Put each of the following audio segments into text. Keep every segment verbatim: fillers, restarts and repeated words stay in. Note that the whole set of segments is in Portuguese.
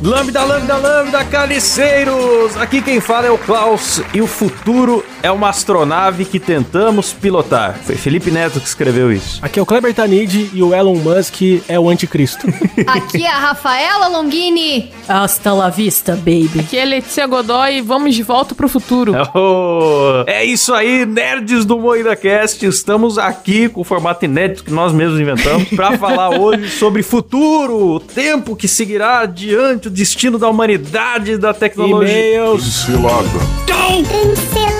Lambda, lambda, lambda, caliceiros! Aqui quem fala é o Klaus e o futuro é uma astronave que tentamos pilotar. Foi Felipe Neto que escreveu isso. Aqui é o Kleber Tanide e o Elon Musk é o anticristo. Aqui é a Rafaela Longhini. Hasta la vista, baby. Aqui é Letícia Godoy e vamos de volta pro futuro. Oh, é isso aí, nerds do MoídaCast. Estamos aqui com o formato inédito que nós mesmos inventamos pra falar hoje sobre futuro, o tempo que seguirá adiante, o destino da humanidade, da tecnologia. E-mails. Pincelada. Pincelada.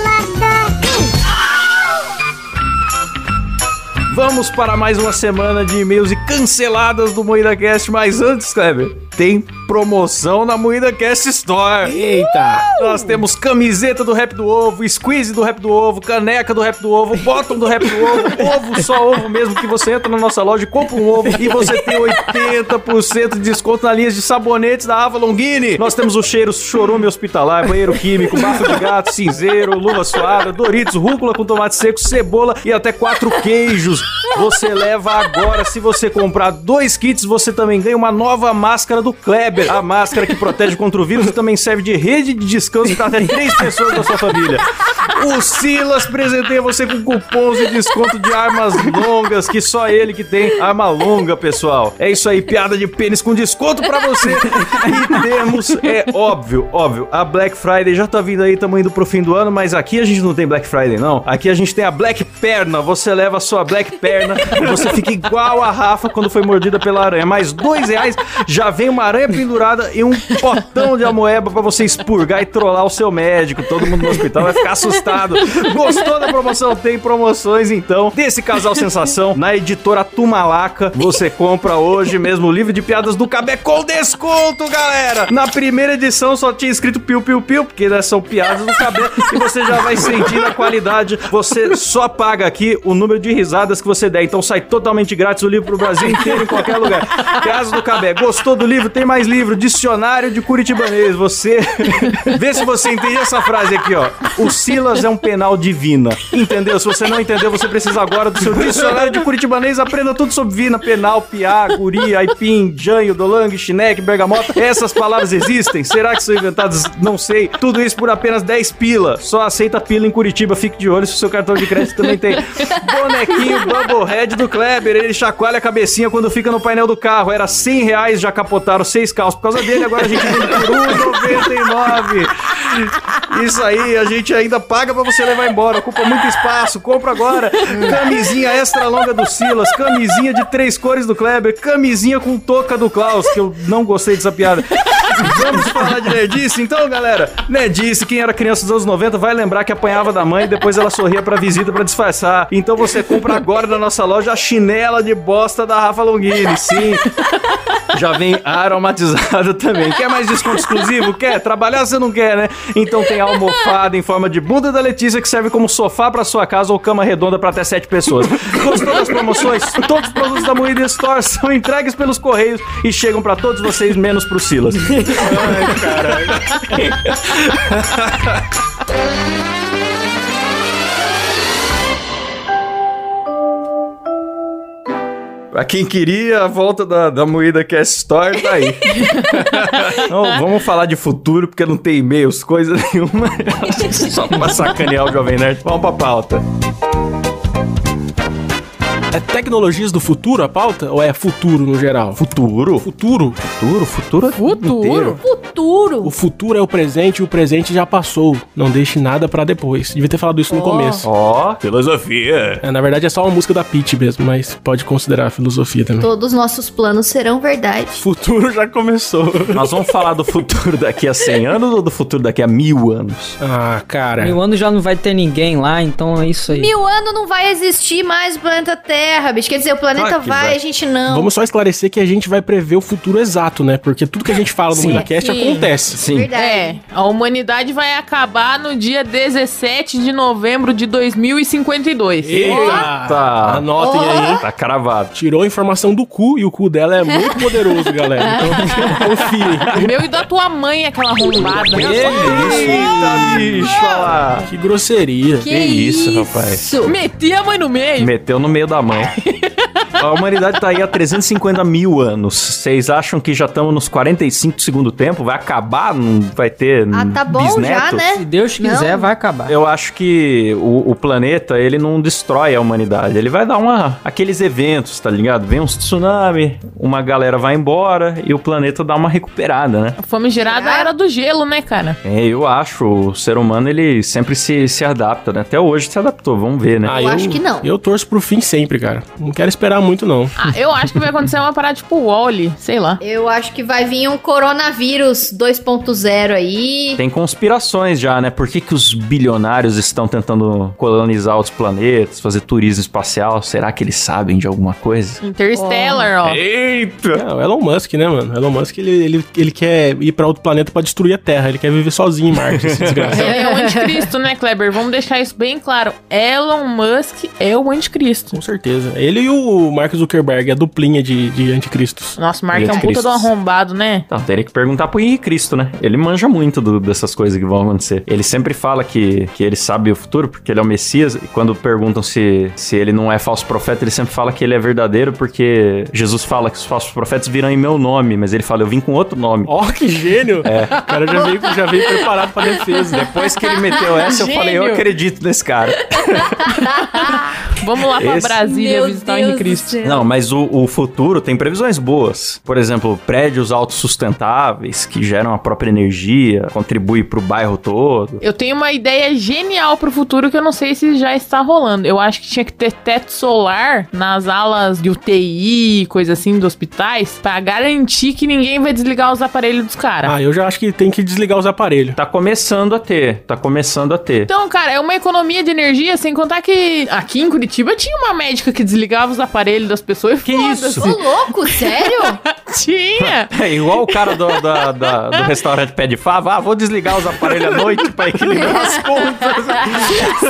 Vamos para mais uma semana de e-mails e canceladas do MoídaCast, mas antes, Kleber, tem promoção na MoídaCast Store. Eita! Uh! Nós temos camiseta do Rap do Ovo, squeeze do Rap do Ovo, caneca do Rap do Ovo, bottom do Rap do Ovo, ovo, só ovo mesmo, que você entra na nossa loja e compra um ovo e você tem oitenta por cento de desconto na linha de sabonetes da Avalonguine. Nós temos o cheiro chorume hospitalar, banheiro químico, bafo de gato, cinzeiro, luva suada, Doritos, rúcula com tomate seco, cebola e até quatro queijos. Você leva agora, se você comprar dois kits, você também ganha uma nova máscara do Kleber. A máscara que protege contra o vírus e também serve de rede de descanso para até três pessoas da sua família. O Silas presenteia você com cupons de desconto de armas longas, que só ele que tem arma longa, pessoal. É isso aí, piada de pênis com desconto pra você. E temos, é óbvio, óbvio, a Black Friday já tá vindo aí, tamo indo pro fim do ano, mas aqui a gente não tem Black Friday, não. Aqui a gente tem a Black Perna. Você leva a sua Black Perna e você fica igual a Rafa quando foi mordida pela aranha. Mais dois reais, já vem uma aranha pendurada e um potão de amoeba pra você expurgar e trollar o seu médico. Todo mundo no hospital vai ficar assustado. Gostou da promoção? Tem promoções, então, desse casal sensação na editora Tumalaca. Você compra hoje mesmo o livro de piadas do Cabé com desconto, galera! Na primeira edição só tinha escrito piu, piu, piu, porque né, são piadas do Cabé e você já vai sentindo a qualidade. Você só paga aqui o número de risadas que você der, então sai totalmente grátis o livro pro Brasil inteiro, em qualquer lugar. Piadas do Cabé. Gostou do livro? Tem mais livro. Dicionário de Curitibanês. Você... Vê se você entende essa frase aqui, ó. O Silas é um penal divina. Entendeu? Se você não entendeu, você precisa agora do seu dicionário de curitibanês. Aprenda tudo sobre vina, penal, piá, guri, aipim, janho, dolangue, chineque, bergamota. Essas palavras existem? Será que são inventadas? Não sei. Tudo isso por apenas dez pila. Só aceita pila em Curitiba. Fique de olho se o seu cartão de crédito também tem. Bonequinho Bubblehead do Kleber. Ele chacoalha a cabecinha quando fica no painel do carro. Era cem reais, já capotaram seis carros por causa dele. Agora a gente vende por um real e noventa e nove. Isso aí, a gente ainda paga Paga pra você levar embora, ocupa muito espaço, compra agora. Camisinha extra longa do Silas, camisinha de três cores do Kleber, camisinha com touca do Klaus, que eu não gostei dessa piada. Vamos falar de nerdice, então, galera? Nerdice, quem era criança dos anos noventa vai lembrar que apanhava da mãe e depois ela sorria pra visita pra disfarçar. Então você compra agora na nossa loja a chinela de bosta da Rafa Longhini, sim. Já vem aromatizada também. Quer mais desconto exclusivo? Quer? Trabalhar você não quer, né? Então tem a almofada em forma de bunda da Letícia que serve como sofá pra sua casa ou cama redonda pra até sete pessoas. Gostou das promoções? Todos os produtos da Moída Store são entregues pelos correios e chegam pra todos vocês, menos pro Silas. Ai, caralho. Pra quem queria, a volta da, da MoídaCast Store tá aí. Não, vamos falar de futuro, porque não tem e-mails, coisa nenhuma. Só pra sacanear o Jovem Nerd. Vamos pra pauta. É tecnologias do futuro a pauta? Ou é futuro no geral? Futuro? Futuro? Futuro? Futuro? Futuro? Futuro? O futuro é o presente e o presente já passou. Não deixe nada pra depois. Devia ter falado isso oh. no começo. Ó, oh, filosofia. É, na verdade é só uma música da Pitty mesmo, mas pode considerar filosofia também. Todos os nossos planos serão verdade. Futuro já começou. Nós vamos falar do futuro daqui a cem anos ou do futuro daqui a mil anos? Ah, cara. Mil anos já não vai ter ninguém lá, então é isso aí. Mil anos não vai existir mais planeta Terra. Terra, bicho. Quer dizer, o planeta ah, vai, vai, a gente não. Vamos só esclarecer que a gente vai prever o futuro exato, né? Porque tudo que a gente fala no MoídaCast acontece. Sim. Verdade. É, a humanidade vai acabar no dia dezessete de novembro de dois mil e cinquenta e dois. Eita! Anotem oh. aí. Tá cravado. Tirou a informação do cu e o cu dela é muito poderoso, galera. Então, confie. O meu e da tua mãe, aquela arrombada. Eita, bicho. Lá. Que grosseria. Que, que isso, isso, rapaz. Meti a mãe no meio. Meteu no meio da mãe. A humanidade tá aí há trezentos e cinquenta mil anos. Vocês acham que já estamos nos quarenta e cinco do segundo tempo? Vai acabar? Não vai ter bisnetos? Ah, tá bom bisnetos? Já, né? Se Deus quiser, não. vai acabar. Eu acho que o, o planeta, ele não destrói a humanidade. Ele vai dar uma, aqueles eventos, tá ligado? Vem uns tsunami, uma galera vai embora e o planeta dá uma recuperada, né? A fome gerada era do gelo, né, cara? É, eu acho. O ser humano, ele sempre se, se adapta, né? Até hoje se adaptou, vamos ver, né? Ah, eu, eu acho que não. Eu torço pro fim sempre, cara. Não quero esperar muito, não. Ah, eu acho que vai acontecer uma parada tipo Wall-E, sei lá. Eu acho que vai vir um coronavírus dois ponto zero aí. Tem conspirações já, né? Por que que os bilionários estão tentando colonizar outros planetas, fazer turismo espacial? Será que eles sabem de alguma coisa? Interstellar, oh. ó. Eita! É, o Elon Musk, né, mano? O Elon Musk, ele, ele, ele quer ir pra outro planeta pra destruir a Terra. Ele quer viver sozinho em Marte, esse desgraçado. É, é o anticristo, né, Kleber? Vamos deixar isso bem claro. Elon Musk é o anticristo. Com certeza. certeza. Ele e o Mark Zuckerberg, a duplinha de, de anticristos. Nossa, o Mark é um puta do arrombado, né? Então, teria que perguntar pro Henrique Cristo, né? Ele manja muito do, dessas coisas que vão acontecer. Ele sempre fala que, que ele sabe o futuro, porque ele é o Messias, e quando perguntam se, se ele não é falso profeta, ele sempre fala que ele é verdadeiro, porque Jesus fala que os falsos profetas virão em meu nome, mas ele fala, eu vim com outro nome. Ó, oh, que gênio! É. O cara já veio, já veio preparado pra defesa. Depois que ele meteu essa, gênio. Eu falei, eu acredito nesse cara. Vamos lá pra Esse... Brasil. Meu visitar Deus o Henrique Cristo. Não, mas o, o futuro tem previsões boas. Por exemplo, prédios autossustentáveis que geram a própria energia, contribuem pro bairro todo. Eu tenho uma ideia genial pro futuro que eu não sei se já está rolando. Eu acho que tinha que ter teto solar nas alas de U T I, coisa assim, dos hospitais, pra garantir que ninguém vai desligar os aparelhos dos caras. Ah, eu já acho que tem que desligar os aparelhos. Tá começando a ter, tá começando a ter. Então, cara, é uma economia de energia, sem contar que aqui em Curitiba tinha uma médica que desligava os aparelhos das pessoas. Que isso? Ô, louco, sério? Tinha. É igual o cara do, do, do, do restaurante Pé de Fava. Ah, vou desligar os aparelhos à noite pra equilibrar as contas.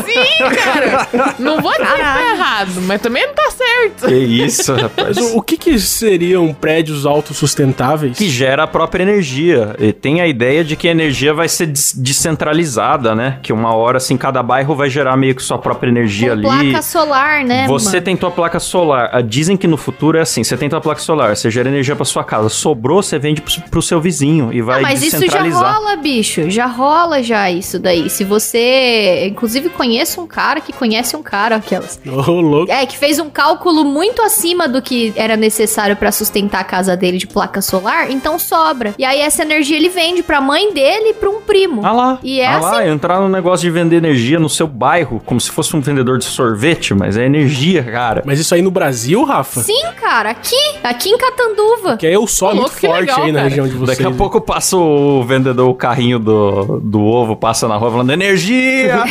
Sim, cara. Não vou dizer que tá errado, mas também não tá certo. Que isso, rapaz. Mas o, o que que seriam prédios autossustentáveis? Que gera a própria energia. E tem a ideia de que a energia vai ser des- descentralizada, né? Que uma hora, assim, cada bairro vai gerar meio que sua própria energia. Com ali. Placa solar, né? Você Você tem tua placa solar. Dizem que no futuro é assim, você tem tua placa solar, você gera energia pra sua casa, sobrou, você vende pro, pro seu vizinho e vai ah, mas descentralizar. Mas isso já rola, bicho, já rola já isso daí. Se você, inclusive conheço um cara que conhece um cara, aquelas... Oh, louco. É, que fez um cálculo muito acima do que era necessário pra sustentar a casa dele de placa solar, então sobra. E aí essa energia ele vende pra mãe dele e pra um primo. Ah lá, e é ah assim... lá, entrar no negócio de vender energia no seu bairro, como se fosse um vendedor de sorvete, mas é energia, cara. Mas isso aí no Brasil, Rafa? Sim, cara. Aqui. Aqui em Catanduva. Que é eu só muito forte legal, aí na cara. Região de vocês. Daqui a pouco passa o vendedor, o carrinho do, do ovo, passa na rua falando energia!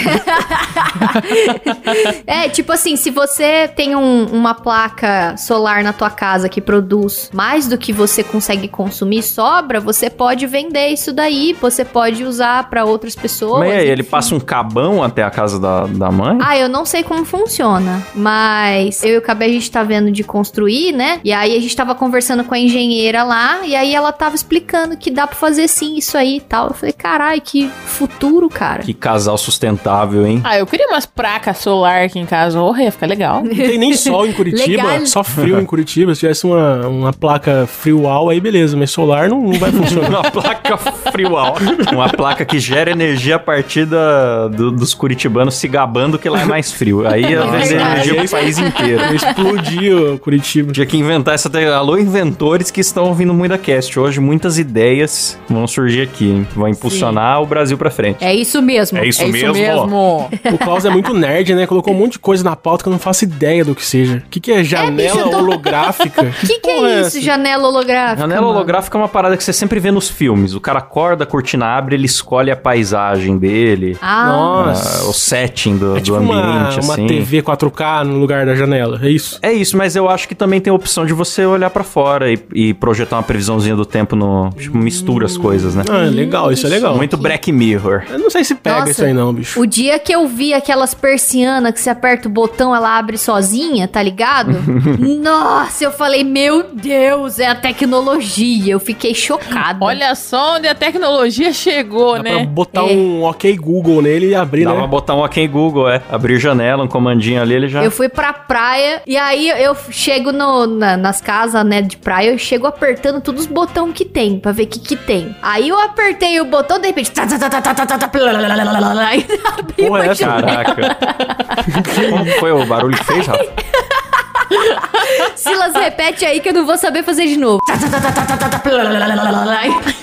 É, tipo assim, se você tem um, uma placa solar na tua casa que produz mais do que você consegue consumir, sobra, você pode vender isso daí, você pode usar pra outras pessoas. Mas aí, ele passa um cabão até a casa da, da mãe? Ah, eu não sei como funciona, mas eu e o Cabé, a gente tá vendo de construir, né? E aí a gente tava conversando com a engenheira lá, e aí ela tava explicando que dá pra fazer sim isso aí e tal. Eu falei, carai, que futuro, cara. Que casal sustentável, hein? Ah, eu queria umas placas solar aqui em casa. Porra, ia ficar legal. Não tem nem sol em Curitiba, só frio em Curitiba. Se tivesse uma, uma placa friual, aí beleza, mas solar não, não vai funcionar. Uma placa friual. Uma placa que gera energia a partir da, do, dos curitibanos se gabando que lá é mais frio. Aí ela vende energia pro país inteiro. Explodiu Curitiba. Tinha que inventar essa... Te... Alô, inventores que estão ouvindo o MoídaCast. Hoje muitas ideias vão surgir aqui, vão impulsionar Sim. o Brasil pra frente. É isso mesmo. É isso, é isso mesmo. mesmo. O Klaus é muito nerd, né? Colocou um monte de coisa na pauta que eu não faço ideia do que seja. O que, que é janela é, bicho, holográfica? O que, que é isso, janela holográfica? Janela mano. holográfica é uma parada que você sempre vê nos filmes. O cara acorda, a cortina abre, ele escolhe a paisagem dele. Ah. Nossa. A, o setting do, é do tipo ambiente, uma, assim. Uma T V quatro K no lugar da janela, é isso? É isso, mas eu acho que também tem a opção de você olhar pra fora e, e projetar uma previsãozinha do tempo no... Tipo, mistura as coisas, né? Ah, legal, isso é legal. Muito que... Black Mirror. Eu não sei se pega Nossa, isso aí não, bicho. O dia que eu vi aquelas persianas que você aperta o botão, ela abre sozinha, tá ligado? Nossa, eu falei, meu Deus, é a tecnologia. Eu fiquei chocada. Olha só onde a tecnologia chegou, Dá né? Pra botar é. um Ok Google nele e abrir, Dá né? Dá pra botar um Ok Google, é. Abrir janela, um comandinho ali, ele já... Eu fui pra praia e aí eu chego no, na, nas casas, né, de praia, eu chego apertando todos os botões que tem, pra ver o que que tem. Aí eu apertei o botão, de repente... Pô, é, caraca. Como foi o barulho que fez, Rafa? Silas, repete aí que eu não vou saber fazer de novo.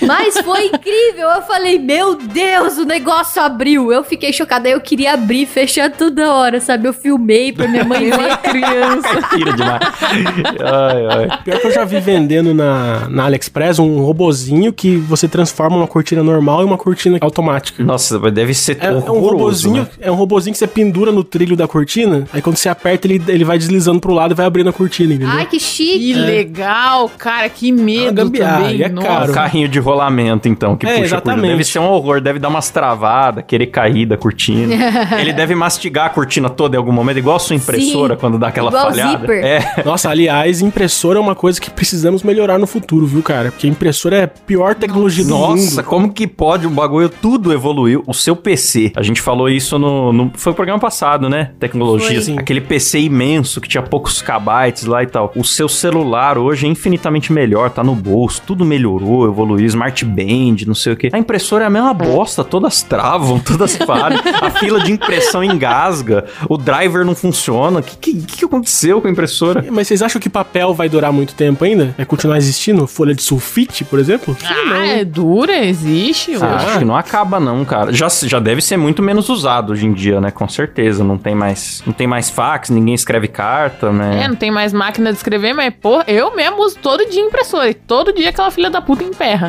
Mas foi incrível. Eu falei, meu Deus, o negócio abriu. Eu fiquei chocada. Eu queria abrir, fechar toda hora, sabe? Eu filmei pra minha mãe ver criança. Ai, ai. Pior que eu já vi vendendo na, na AliExpress um robozinho que você transforma uma cortina normal em uma cortina automática. Nossa, mas deve ser é, horroroso, é um robozinho, né? É um robozinho que você pendura no trilho da cortina. Aí quando você aperta, ele, ele vai deslizando pro lado e vai abrindo a cortina, entendeu? Ai, que chique! Que é. legal, cara, que medo ah, gambiarra, também. É caro. Um carrinho de rolamento, então, que é, puxa exatamente. a cortina. Deve ser um horror, deve dar umas travadas, querer cair da cortina. Ele deve mastigar a cortina toda em algum momento, igual a sua impressora, Sim, quando dá aquela igual falhada. Zíper. É. Nossa, aliás, impressora é uma coisa que precisamos melhorar no futuro, viu, cara? Porque impressora é a pior tecnologia Nossa, do mundo. Nossa, como que pode um bagulho, tudo evoluiu, o seu P C. A gente falou isso no... no foi o programa passado, né? Tecnologia. Foi. Aquele P C imenso que tinha poucos kbytes lá e tal. O seu celular hoje é infinitamente melhor, tá no bolso, tudo melhorou, evoluiu, smart band, não sei o que. A impressora é a mesma bosta, todas travam, todas falham, a fila de impressão engasga, o driver não funciona. O que, que, que aconteceu com a impressora? Mas vocês acham que papel vai durar muito tempo ainda? Vai continuar existindo? Folha de sulfite, por exemplo? Ah, não. é dura, existe. Ah, acho que não acaba não, cara. Já, já deve ser muito menos usado hoje em dia, né? Com certeza, não tem mais, não tem mais fax, ninguém escreve carta, né? É, não tem mais máquina de escrever, mas, porra, eu mesmo uso todo dia impressora. E todo dia aquela filha da puta emperra.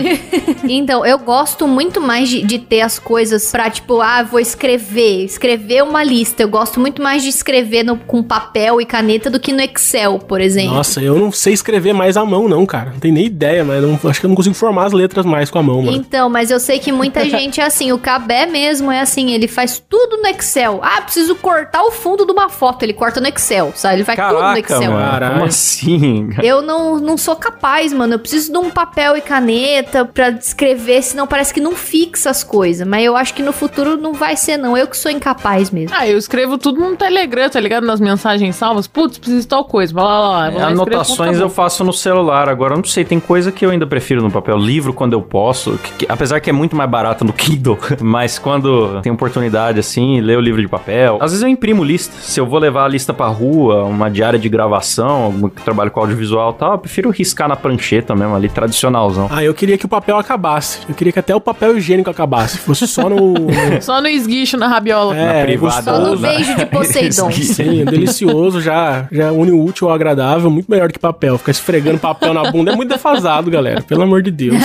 Então, eu gosto muito mais de, de ter as coisas pra, tipo, ah, vou escrever, escrever uma lista. Eu gosto muito mais de escrever no, com papel e caneta do que no Excel, por exemplo. Nossa, eu não sei escrever mais à mão, não, cara. Não tenho nem ideia, mas não, acho que eu não consigo formar as letras mais com a mão, mano. Então, mas eu sei que muita gente é assim. O Cabé mesmo é assim, ele faz tudo no Excel. Ah, preciso cortar o fundo de uma foto. Ele corta no Excel, sabe? Ele vai Caraca, tudo no Excel. Mano, como assim? Eu não, não sou capaz, mano. Eu preciso de um papel e caneta pra descrever, senão parece que não fixa as coisas. Mas eu acho que no futuro não vai ser, não. Eu que sou incapaz mesmo. Ah, eu escrevo tudo no Telegram, tá ligado? Nas mensagens salvas. Putz, preciso de tal coisa. Vai lá, lá. lá. É, anotações eu faço no celular. Agora, eu não sei, tem coisa que eu ainda prefiro no papel. Livro, quando eu posso. Que, que, apesar que é muito mais barato no Kindle. Mas quando tem oportunidade, assim, ler o livro de papel. Às vezes eu imprimo lista. Se eu vou levar a lista pra rua, uma diária de gravação, trabalho com audiovisual e tal, eu prefiro riscar na prancheta mesmo ali, tradicionalzão. Ah, eu queria que o papel acabasse. Eu queria que até o papel higiênico acabasse. Fosse só no... só no esguicho, na rabiola. É, na privada. Só no beijo de Poseidon. Sim, delicioso, já, já une o útil ao agradável, muito melhor do que papel. Ficar esfregando papel na bunda é muito defasado, galera. Pelo amor de Deus.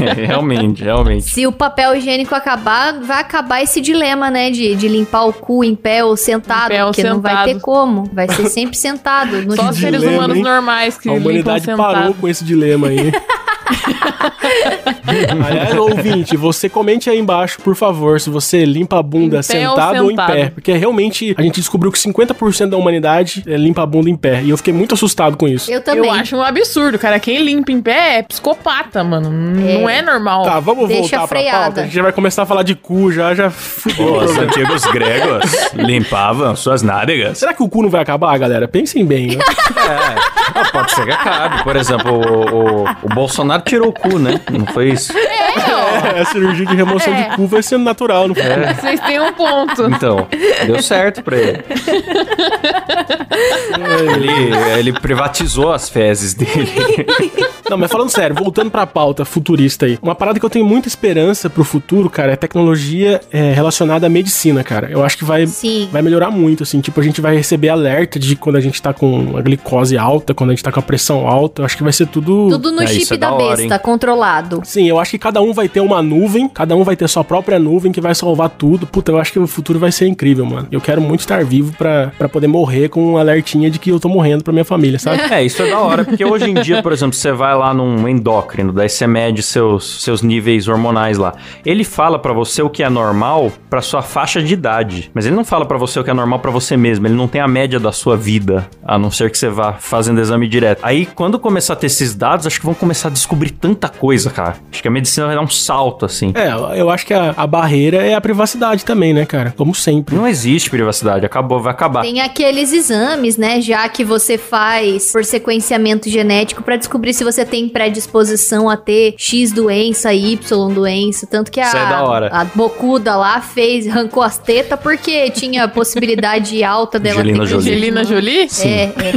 é, realmente, realmente. Se o papel higiênico acabar, vai acabar esse dilema, né, de, de limpar o cu em pé ou sentado, pé ou porque sentado. Não vai ter como. Vai ser sempre sentado. Só os seres humanos hein? normais que limpam sentado. A humanidade parou com esse dilema aí. Aliás, ouvinte, você comente aí embaixo, por favor, se você limpa a bunda sentado ou, ou em pé. Porque realmente a gente descobriu que cinquenta por cento da humanidade limpa a bunda em pé. E eu fiquei muito assustado com isso. Eu também. Eu acho um absurdo, cara. Quem limpa em pé é psicopata, mano. É. Não é normal. Tá, vamos Deixa voltar freada. pra pauta. A gente já vai começar a falar de cu, já, já fudeu. Os antigos gregos limpavam suas nádegas. Será que o cu não vai acabar, galera? Pensem bem, né? É, ah, pode ser que acabe. Por exemplo, o, o, o Bolsonaro tirou o cu, né? Não foi isso? É, é a cirurgia de remoção é. de cu vai sendo natural, não foi? É. Vocês têm um ponto. Então, deu certo pra ele. ele. Ele privatizou as fezes dele. Não, mas falando sério, voltando pra pauta futurista aí. Uma parada que eu tenho muita esperança pro futuro, cara, é tecnologia é, relacionada à medicina, cara. Eu acho que vai, vai melhorar muito, assim. Tipo, a gente vai receber alerta de quando a gente tá com a glicose alta, quando a gente tá com a pressão alta. Eu acho que vai ser tudo... Tudo no é, chip é da, da hora, besta, hein? Controlado. Sim, eu acho que cada um vai ter uma nuvem, cada um vai ter sua própria nuvem que vai salvar tudo. Puta, eu acho que o futuro vai ser incrível, mano. Eu quero muito estar vivo pra, pra poder morrer com um alertinha de que eu tô morrendo pra minha família, sabe? É, isso é da hora, porque hoje em dia, por exemplo, você vai lá num endócrino, daí você mede seus, seus níveis hormonais lá. Ele fala pra você o que é normal pra sua faixa de idade, mas ele não fala pra você o que é normal pra você mesmo, ele não tem a média da sua vida, a não ser que você vá fazendo exame direto. Aí, quando começar a ter esses dados, acho que vão começar a descobrir tanta coisa, cara. Acho que a medicina vai dar um salto, assim. É, eu acho que a, a barreira é a privacidade também, né, cara? Como sempre. Não existe privacidade, acabou, vai acabar. Tem aqueles exames, né, já que você faz por sequenciamento genético pra descobrir se você tem predisposição a ter X doença, Y doença, tanto que a, isso é da hora. A bocuda lá fez, arrancou as tetas porque tinha possibilidade alta dela Angelina ter... Jolie. Angelina Jolie? Sim. É, é.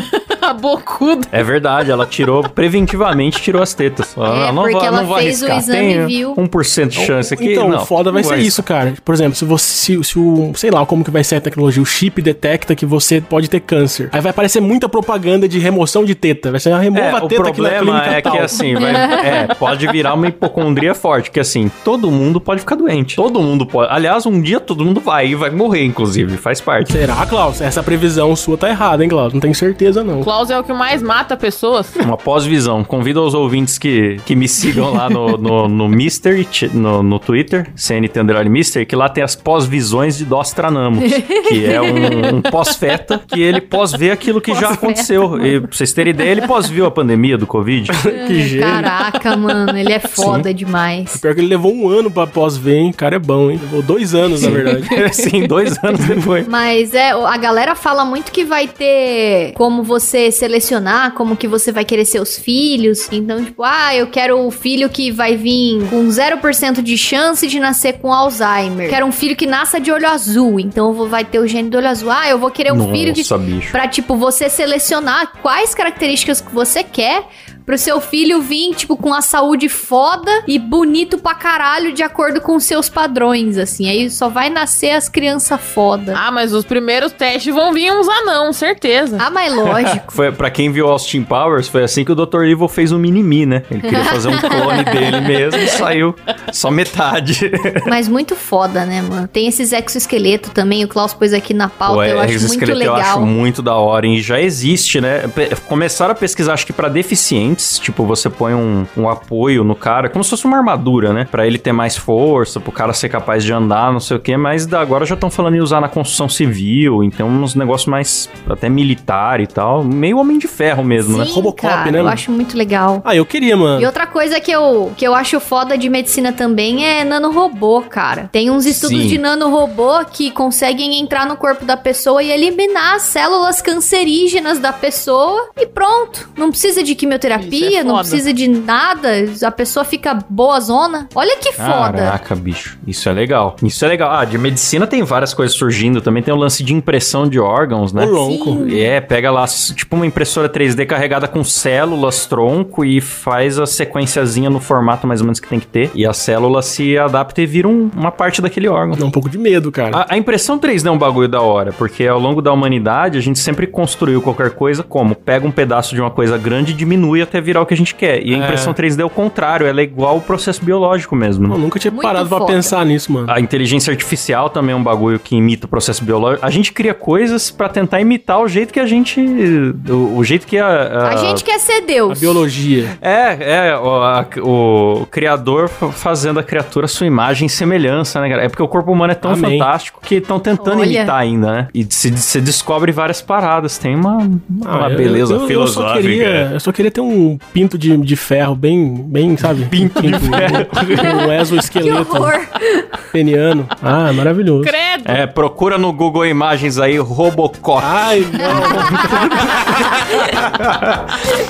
A bocuda. É verdade, ela tirou, preventivamente tirou as tetas. Ela é, não porque vai, ela não fez vai o exame e viu. um por cento de chance aqui. Então, não, foda vai ser vai. isso, cara. Por exemplo, se você, se, se o, sei lá como que vai ser a tecnologia, o chip detecta que você pode ter câncer. Aí vai aparecer muita propaganda de remoção de teta. Vai ser uma remova é, a teta aqui na clínica tal. O problema é que assim, vai, é, pode virar uma hipocondria forte, que assim, todo mundo pode ficar doente. Todo mundo pode. Aliás, um dia todo mundo vai e vai morrer, inclusive. Faz parte. Será, Klaus? Essa previsão sua tá errada, hein, Klaus? Não tenho certeza, não. Klaus é o que mais mata pessoas. Uma pós-visão. Convido aos ouvintes que, que me sigam lá no, no, no Mystery, no, no Twitter, C N T Underline Mystery, que lá tem as pós-visões de Dostranamus, que é um, um pós-feta, que ele pós-vê aquilo que pós-feta, já aconteceu. Mano. E pra vocês terem ideia, ele pós-viu a pandemia do Covid. Que gênio. Caraca, mano, ele é foda Sim. demais. Pior que ele levou um ano pra pós-ver, hein? O cara é bom, hein? Levou dois anos, na verdade. Sim, dois anos depois. Mas é, a galera fala muito que vai ter como você selecionar, como que você vai querer seus filhos. Então, tipo, ah, eu quero o filho que vai vir com zero por cento de chance de nascer com Alzheimer. Quero um filho que nasça de olho azul, então vou, vai ter o gene do olho azul. Ah, eu vou querer um Nossa, filho que, bicho. pra, tipo, você selecionar quais características que você quer pro seu filho vir, tipo, com a saúde foda e bonito pra caralho de acordo com seus padrões, assim. Aí só vai nascer as crianças foda. Ah, mas os primeiros testes vão vir uns anão, certeza. Ah, mas lógico. Foi, pra quem viu Austin Powers, foi assim que o doutor Evil fez um mini-me, né? Ele queria fazer um clone dele mesmo e saiu só metade. Mas muito foda, né, mano? Tem esses exoesqueletos também, o Klaus pôs aqui na pauta, Pô, é, eu acho muito legal. Eu acho muito da hora, e já existe, né? Começaram a pesquisar, acho que pra deficientes, tipo, você põe um, um apoio no cara, como se fosse uma armadura, né? Pra ele ter mais força, pro cara ser capaz de andar, não sei o quê, mas agora já estão falando em usar na construção civil, então uns negócios mais até militar e tal, meio Homem de Ferro mesmo, Sim, né? Robocop, cara, né? Eu acho muito legal. Ah, eu queria, mano. E outra coisa que eu, que eu acho foda de medicina também é nanorobô, cara. Tem uns estudos Sim. de nanorobô que conseguem entrar no corpo da pessoa e eliminar as células cancerígenas da pessoa e pronto. Não precisa de quimioterapia. É não precisa de nada, a pessoa fica boa zona. Olha que foda. Caraca, bicho. Isso é legal. Isso é legal. Ah, de medicina tem várias coisas surgindo. Também tem o lance de impressão de órgãos, né? O tronco. É, pega lá, tipo uma impressora três D carregada com células, tronco, e faz a sequenciazinha no formato mais ou menos que tem que ter. E a célula se adapta e vira um, uma parte daquele órgão. Dá um pouco de medo, cara. A, a impressão três D é um bagulho da hora, porque ao longo da humanidade a gente sempre construiu qualquer coisa como pega um pedaço de uma coisa grande e diminui a até virar o que a gente quer. E a impressão é. três D é o contrário, ela é igual o processo biológico mesmo. Eu nunca tinha Muito parado foda. pra pensar nisso, mano. A inteligência artificial também é um bagulho que imita o processo biológico. A gente cria coisas pra tentar imitar o jeito que a gente... O, o jeito que a, a... A gente quer ser Deus. A biologia. É, é. O, a, o criador fazendo a criatura sua imagem e semelhança, né, cara? É porque o corpo humano é tão Amém. fantástico que estão tentando Olha. imitar ainda, né? E você descobre várias paradas. Tem uma, uma ah, beleza eu, eu, filosófica. Eu só, queria, eu só queria ter um pinto de, de ferro bem, bem, sabe? Pinto, pinto de ferro. Um exoesqueleto. Que horror. Peniano. Ah, maravilhoso. Credo. É, procura no Google Imagens aí, Robocop. Ai, não.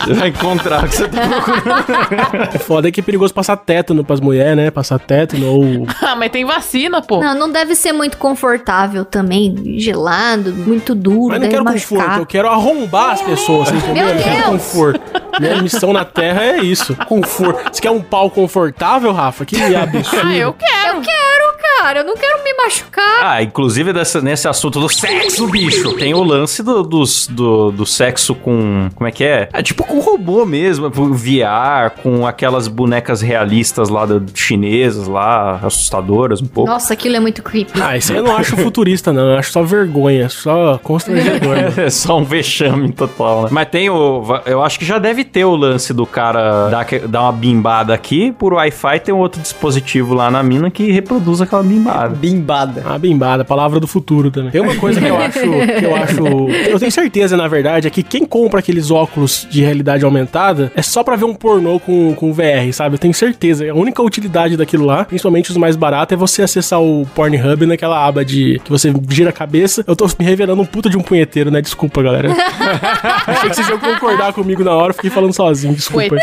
Você vai encontrar o que você tá procurando. É foda, é que é perigoso passar tétano pras mulheres, né? Passar tétano ou... Ah, mas tem vacina, pô. Não, não deve ser muito confortável também. Gelado, muito duro, mas não quero machucar. Conforto, eu quero arrombar as pessoas. Assim, Meu Deus. Eu quero conforto. Minha missão na Terra é isso, conforto. Você quer um pau confortável, Rafa? Que absurdo. Ah, eu quero. Eu quero, cara. Eu não quero me machucar. Ah, inclusive dessa, nesse assunto do sexo, bicho. Tem o lance do, do, do, do sexo com... Como é que é? É tipo com robô mesmo. Com V R, com aquelas bonecas realistas lá, da, chinesas lá, assustadoras um pouco. Nossa, aquilo é muito creepy. Ah, isso eu não acho futurista, não. Eu acho só vergonha, só constrangedor. É só um vexame total, né? Mas tem o... Eu acho que já deve ter o lance do cara dar, dar uma bimbada aqui, por Wi-Fi tem um outro dispositivo lá na mina que reproduz aquela bimbada. Bimbada. Ah, bimbada, palavra do futuro também. Tem uma coisa que eu acho, que eu acho... Eu tenho certeza, na verdade, é que quem compra aqueles óculos de realidade aumentada é só pra ver um pornô com, com V R, sabe? Eu tenho certeza. A única utilidade daquilo lá, principalmente os mais baratos, é você acessar o Pornhub naquela aba de... que você gira a cabeça. Eu tô me revelando um puta de um punheteiro, né? Desculpa, galera. Achei que vocês iam concordar comigo na hora, eu fiquei falando sozinho, desculpa.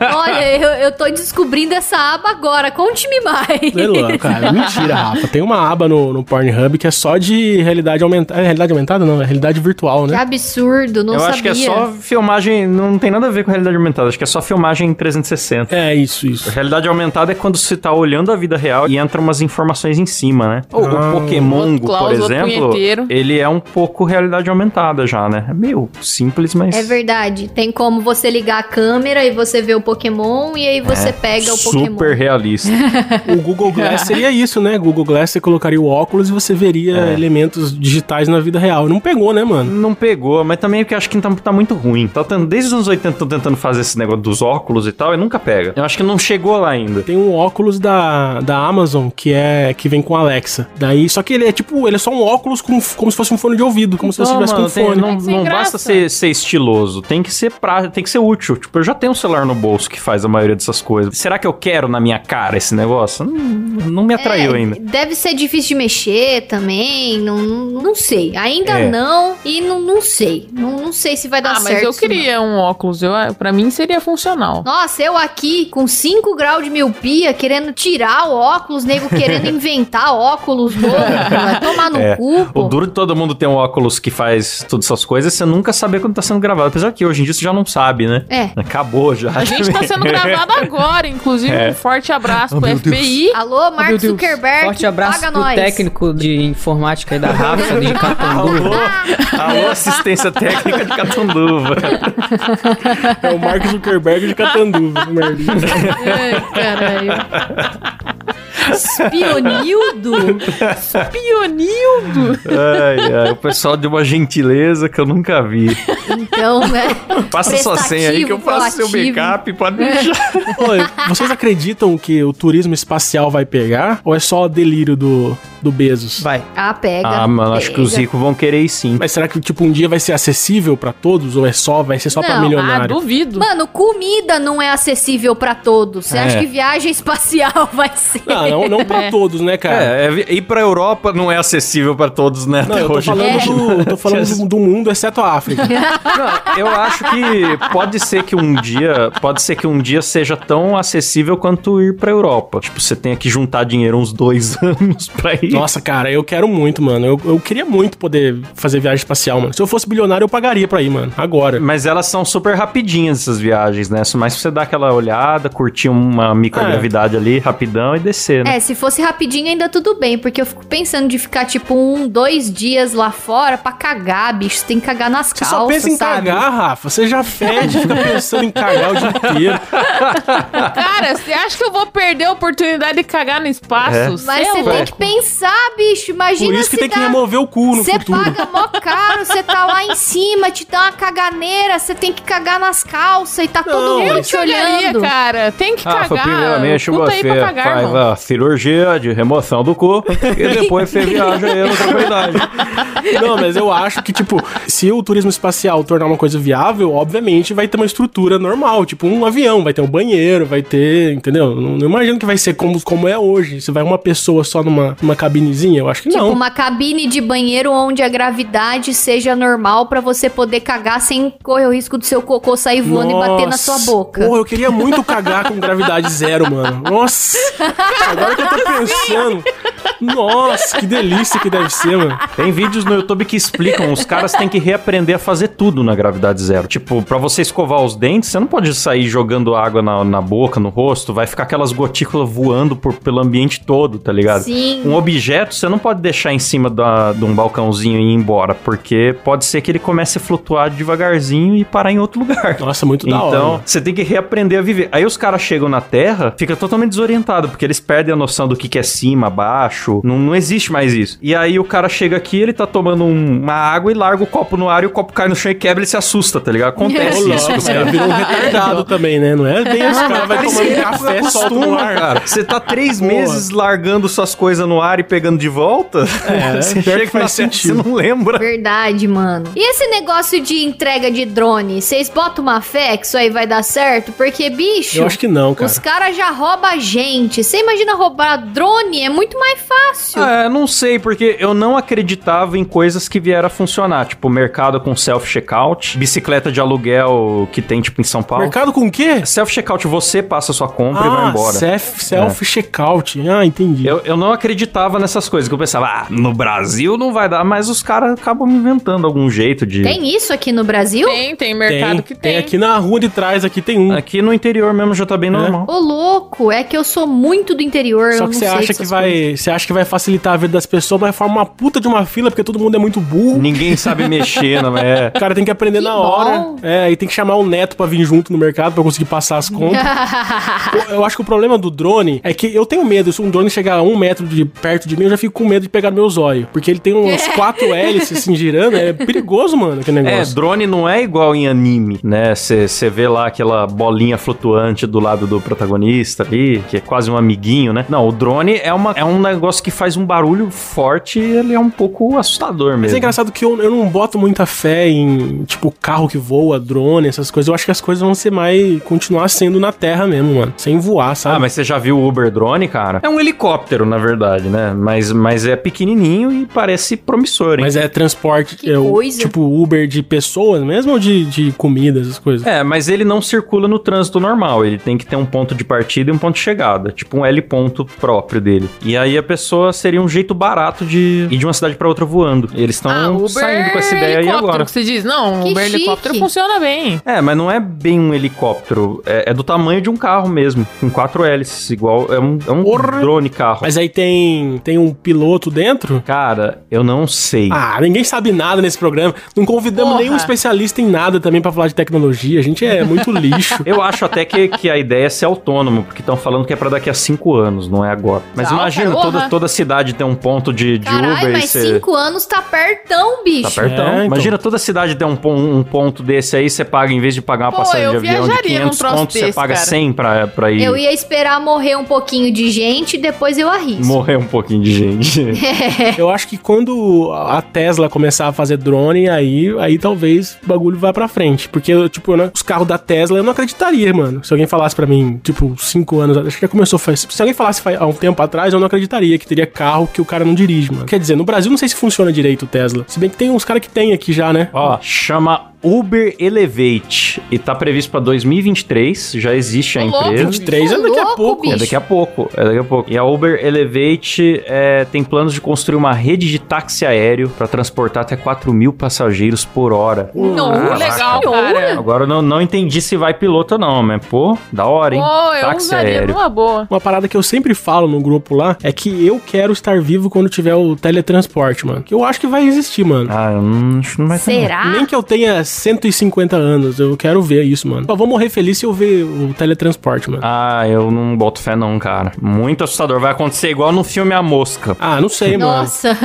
Olha, eu, eu tô descobrindo essa aba agora, conte-me mais. Sei lá, cara, mentira, Rafa. Tem uma aba no, no Pornhub que é só de realidade aumentada. É realidade aumentada? Não, é realidade virtual, né? Que absurdo, não eu sabia. Eu acho que é só filmagem, não tem nada a ver com realidade aumentada, acho que é só filmagem em trezentos e sessenta. É, isso, isso. A realidade aumentada é quando você tá olhando a vida real e entram umas informações em cima, né? Ou ah, o Pokémon, por exemplo, ele é um pouco realidade aumentada já, né? É meio simples, mas... É verdade, tem como você ligar a câmera e você vê o Pokémon e aí você é, pega o Pokémon. Super realista. O Google Glass seria isso, né? Google Glass, você colocaria o óculos e você veria é. elementos digitais na vida real. Não pegou, né, mano? Não pegou, mas também é porque eu acho que tá, tá muito ruim. Tá, desde os anos oitenta estão tentando fazer esse negócio dos óculos e tal e nunca pega. Eu acho que não chegou lá ainda. Tem um óculos da, da Amazon que, é, que vem com Alexa. Daí, só que ele é tipo, ele é só um óculos com, como se fosse um fone de ouvido, como então, se você tivesse mano, com um fone. Não, não, não basta ser, ser estiloso, tem que ser prático, tem que ser útil. Tipo, eu já tenho um celular no bolso que faz a maioria dessas coisas. Será que eu quero na minha cara esse negócio? Não, não me atraiu é, ainda. Deve ser difícil de mexer também, não, não sei. Ainda é. não e não, não sei. Não, não sei se vai dar ah, certo. Ah, mas eu queria não. um óculos, eu, pra mim seria funcional. Nossa, eu aqui com cinco graus de miopia, querendo tirar o óculos, nego querendo inventar óculos novo, vai tomar no é. cu. O duro de todo mundo ter um óculos que faz todas essas coisas, você nunca saber quando tá sendo gravado. Apesar que hoje em dia você já não sabe, né? É. Acabou já. A gente tá sendo gravado agora, inclusive. É. Um forte abraço oh, pro F B I. Deus. Alô, Mark oh, Zuckerberg. Forte abraço paga pro nós. Técnico de informática aí da Rafa de Catanduva. Alô, alô, assistência técnica de Catanduva. É o Mark Zuckerberg de Catanduva. Ai, caralho. Espionildo? Espionildo? Ai, ai, o pessoal de uma gentileza que eu nunca vi. Então, né? Passa sua senha aí que eu faço seu backup, pode deixar. Oi, vocês acreditam que o turismo espacial vai pegar? Ou é só o delírio do, do Bezos? Vai. Ah, pega. Ah, mano, pega. Acho que os ricos vão querer ir sim. Mas será que, tipo, um dia vai ser acessível pra todos? Ou é só, vai ser só não, pra milionário? Ah, duvido. Mano, comida não é acessível pra todos. Você é. acha que viagem espacial vai ser? Não, não, não pra é. todos, né, cara? É, é, ir pra Europa não é acessível pra todos, né? Não, eu tô hoje. falando, é. do, eu tô falando do, do mundo, exceto a África. Não, eu acho que pode ser que um dia, pode ser que um dia seja tão acessível quanto ir pra Europa. Tipo, você tem que juntar dinheiro uns dois anos pra ir. Nossa, cara, eu quero muito, mano. Eu, eu queria muito poder fazer viagem espacial, mano. Se eu fosse bilionário, eu pagaria pra ir, mano, agora. Mas elas são super rapidinhas, essas viagens, né? Mas você dá aquela olhada, curtir uma microgravidade é. ali, rapidão, e descer, né? É, se fosse rapidinho ainda tudo bem, porque eu fico pensando de ficar, tipo, um, dois dias lá fora pra cagar, bicho. Você tem que cagar nas você calças, só pensa em sabe? Cagar, Rafa. Você já fede, fica pensando em cagar o dia inteiro. Cara, você acha que eu vou perder a oportunidade de cagar no espaço? É. Mas você tem que pensar, bicho. Imagina Por isso que tem dá... que remover o cu no cê futuro. Você paga mó caro, você tá lá em cima, te dá uma caganeira, você tem que cagar nas calças e tá não, todo mundo te cagaria, olhando. Cara. Tem que ah, cagar. Primeiramente você cagar, faz irmão. A cirurgia de remoção do cu e depois você viaja aí na comunidade. Não, mas eu acho que, tipo, se o turismo espacial tornar uma coisa viável, obviamente vai ter uma estrutura normal, tipo um avião, vai ter um banheiro, vai ter, entendeu? Não, não imagino que vai ser como, como é hoje. Você vai uma pessoa só numa, numa cabinezinha, eu acho que tipo não. Tipo uma cabine de banheiro onde a gravidade seja normal pra você poder cagar sem correr o risco do seu cocô sair voando Nossa. E bater na sua boca. Porra, eu queria muito cagar com gravidade zero, mano. Nossa! Agora que eu tô pensando. Nossa, que delícia que deve ser, mano. Tem vídeos no YouTube que explicam, os caras têm que reaprender a fazer tudo na gravidade zero. Tipo, pra você escovar os dentes, você não pode sair jogando água na, na boca, no rosto, vai ficar aquelas gotículas voando por, pelo ambiente todo, tá ligado? Sim. Um objeto, você não pode deixar em cima da, de um balcãozinho e ir embora, porque pode ser que ele comece a flutuar devagarzinho e parar em outro lugar. Nossa, muito da hora. Então, você tem que reaprender a viver. Aí os caras chegam na Terra, fica totalmente desorientado, porque eles perdem a noção do que, que é cima, baixo, não, não existe mais isso. E aí o cara chega aqui, ele tá tomando um, uma água e larga o copo no ar e o copo cai no chão e quebra, ele se assusta, tá ligado? Acontece oh, isso. Nossa, ele virou um retardado também, né? Não é bem esse cara, vai tomando café, solta no ar, cara. Você tá três Porra. meses largando suas coisas no ar e pegando de volta? É, você chega que faz sentido. Você não lembra. Verdade, mano. E esse negócio de entrega de drone, vocês botam uma fé que isso aí vai dar certo? Porque, bicho... Eu acho que não, cara. Os caras já roubam a gente. Você imagina roubar drone? É muito mais fácil. É, não sei, porque eu não acreditava em coisas que vieram a funcionar. Tipo, mercado com self-checkout, bicicleta de aluguel que tem, tipo, em São Paulo. Mercado com o quê? Self-checkout, você passa a sua compra ah, e vai embora. Self-checkout. É. Ah, entendi. Eu, eu não acreditava nessas coisas, que eu pensava, ah, no Brasil não vai dar, mas os caras acabam inventando algum jeito de... Tem isso aqui no Brasil? Tem, tem mercado tem, que tem. Tem aqui na rua de trás, aqui tem um. Aqui no interior mesmo já tá bem é. normal. Ô, louco, é que eu sou muito do interior, só eu não sei. Só que você acha que vai, você acha que vai facilitar a vida das pessoas, mas forma uma puta de uma fila, porque todo mundo é muito burro. Ninguém sabe mexer, não é? O cara tem que aprender que na bom. hora. É, e tem que chamar o neto pra vir junto no mercado pra conseguir passar as contas. eu, eu acho que o problema do drone é que eu tenho medo. Se um drone chegar a um metro de perto de mim, eu já fico com medo de pegar meu zóio. Porque ele tem umas quatro hélices assim, girando. É perigoso, mano, aquele negócio. É, drone não é igual em anime, né? Você vê lá aquela bolinha flutuante do lado do protagonista ali, que é quase um amiguinho, né? Não, o drone é, uma, é um negócio que faz um barulho forte e ele é um pouco assustador mesmo. Mas é engraçado que eu, eu não boto muita fé em, tipo, carro que voa, drone, essas coisas. Eu acho que as coisas vão ser mais... continuar sendo na terra mesmo, mano. Sem voar, sabe? Ah, mas você já viu o Uber Drone, cara? É um helicóptero, na verdade, né? Mas, mas é pequenininho e parece promissor, hein? Mas é transporte... Que é, coisa. Tipo, Uber de pessoas mesmo ou de, de comida, essas coisas? É, mas ele não circula no trânsito normal. Ele tem que ter um ponto de partida e um ponto de chegada. Tipo, um L ponto próprio dele. E aí a pessoa seria um jeito barato de ir de uma cidade pra outra voando. Eles estão ah, saindo com essa ideia aí agora. Que você diz? Não, o Uber chique. Helicóptero funciona bem. É, mas não é bem um helicóptero. É, é do tamanho de um carro mesmo. Com quatro hélices, igual. É um, é um drone carro. Mas aí tem, tem um piloto dentro? Cara, eu não sei. Ah, ninguém sabe nada nesse programa. Não convidamos Porra. nenhum especialista em nada também pra falar de tecnologia. A gente é muito lixo. Eu acho até que, que a ideia é ser autônomo, porque estão falando que é pra daqui a cinco anos, não é agora. Mas tá, imagina, toda, toda cidade tem um ponto de, de Carai, Uber. Mas e cê... cinco anos tá pertão, bicho. Tá pertão. É, então. Imagina, toda cidade tem um, um ponto desse aí, você paga, em vez de pagar uma Pô, passagem de avião de quinhentos contos, você paga cara. cem pra, pra ir. Eu ia esperar morrer um pouquinho de gente e depois eu arrisco. Morrer um pouquinho de gente. É. Eu acho que quando a Tesla começar a fazer drone, aí, aí talvez o bagulho vá pra frente. Porque, tipo, né, os carros da Tesla, eu não acreditaria, mano. Se alguém falasse pra mim, tipo, cinco anos, acho que já começou faz... Se alguém falasse há um tempo atrás, eu não acreditaria que teria carro que o cara não dirige, mano. Quer dizer, no Brasil não sei se funciona direito o Tesla. Se bem que tem uns caras que tem aqui já, né? Ó, chama Uber Elevate, e tá previsto pra dois mil e vinte e três, já existe a empresa. dois mil e vinte e três é daqui a pouco. É daqui a pouco, é daqui a pouco. E a Uber Elevate é, tem planos de construir uma rede de táxi aéreo pra transportar até quatro mil passageiros por hora. Não, ah, legal, cara. Agora eu não, não entendi se vai piloto ou não, mas pô, da hora, hein? Pô, táxi aéreo. Uma boa. Uma parada que eu sempre falo no grupo lá é que eu quero estar vivo quando tiver o teletransporte, mano. Que eu acho que vai existir, mano. Ah, eu não, acho que não vai ter. Será? Nem que eu tenha cento e cinquenta anos, eu quero ver isso, mano. Só vou morrer feliz se eu ver o teletransporte, mano. Ah, eu não boto fé não, cara. Muito assustador. Vai acontecer igual no filme A Mosca. Ah, não sei, mano. Nossa.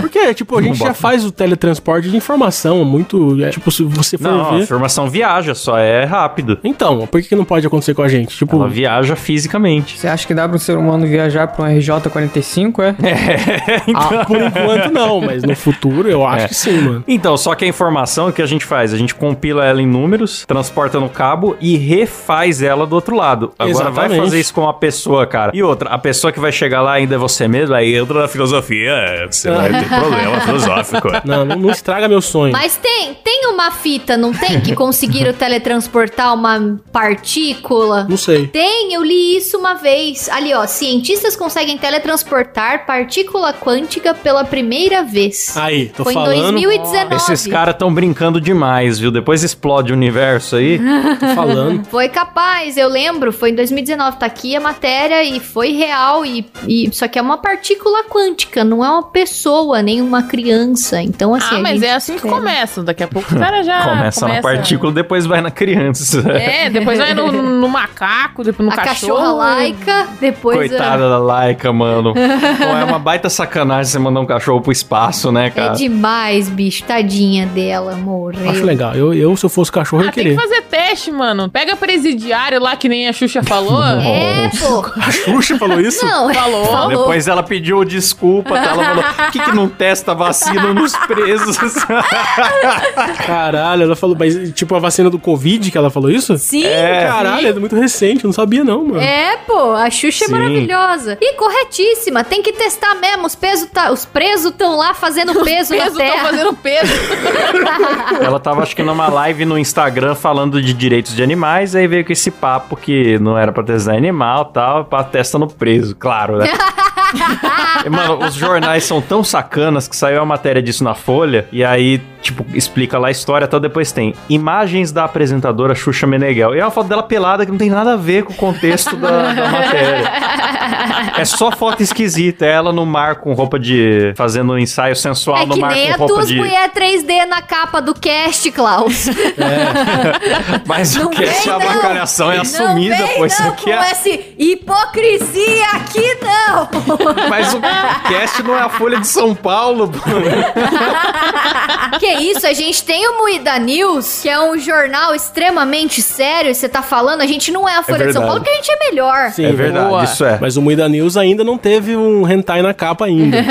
Porque, tipo, a gente já faz o teletransporte de informação, muito... É, tipo, se você for não, ver... Não, a informação viaja, só é rápido. Então, por que não pode acontecer com a gente? Tipo... Ela viaja fisicamente. Você acha que dá pra um ser humano viajar pra um R J quarenta e cinco, é? É, então... ah, por enquanto não, mas no futuro eu acho é. que sim, mano. Então, só que a informação que a gente faz, a gente compila ela em números, transporta no cabo e refaz ela do outro lado. Agora Exatamente. vai fazer isso com uma pessoa, cara. E outra, a pessoa que vai chegar lá ainda é você mesmo, aí entra na filosofia, você vai ter problema filosófico. Não, não, não estraga meu sonho. Mas tem, tem uma fita, não tem? Que conseguiram teletransportar uma partícula? Não sei. Tem, eu li isso uma vez. Ali, ó, cientistas conseguem teletransportar partícula quântica pela primeira vez. Aí, tô Foi falando. Foi em dois mil e dezenove. Esses caras tão brincando demais, viu? Depois explode o universo aí. Tô falando. Foi capaz, eu lembro, foi em dois mil e dezenove, tá aqui a matéria e foi real, e, e só que é uma partícula quântica, não é uma pessoa, nem uma criança, então assim... Ah, mas é assim espera. que começa, daqui a pouco o cara já começa... Começa na partícula, depois vai na criança. É, depois vai no, no macaco, depois no a cachorro. A cachorra laica, depois... Coitada a... da laica, mano. Bom, é uma baita sacanagem você mandar um cachorro pro espaço, né, cara? É demais, bicho, tadinha dela, morreu. Acho legal, eu, eu se eu fosse cachorro ah, eu queria. Tem que fazer teste, mano. Pega presidiário lá, que nem a Xuxa falou. É, pô. A Xuxa falou isso? Não, falou. falou. Depois ela pediu desculpa, tá? Ela falou, por que, que não testa a vacina nos presos? Caralho, ela falou, mas tipo a vacina do Covid que ela falou isso? Sim. É, caralho, é muito recente, eu não sabia não, mano. É, pô, a Xuxa Sim. é maravilhosa. E corretíssima, tem que testar mesmo, os, peso tá, os presos estão lá fazendo peso na terra. Os presos estão fazendo peso. Ela tava, acho que numa live no Instagram falando de direitos de animais, aí veio com esse papo que não era pra testar animal e tal, pra testar no preso, claro, né? Mano, os jornais são tão sacanas que saiu a matéria disso na Folha, e aí, tipo, explica lá a história, tal, depois tem imagens da apresentadora Xuxa Meneghel. E é uma foto dela pelada que não tem nada a ver com o contexto da, da matéria. É só foto esquisita, ela no mar com roupa de... fazendo um ensaio sensual é no mar com roupa de... É que nem a duas mulher três D na capa do cast, Klaus. É. Mas não o cast é a bacalhação, é assumida, não vem, pois não, isso aqui é... Não esse hipocrisia aqui, não! Mas o podcast não é a Folha de São Paulo, mano. Que isso, a gente tem o Moída News, que é um jornal extremamente sério, e você tá falando, a gente não é a Folha é de São Paulo, que a gente é melhor. Sim, é verdade, boa. Isso é. Mas o Moída News ainda não teve um hentai na capa ainda.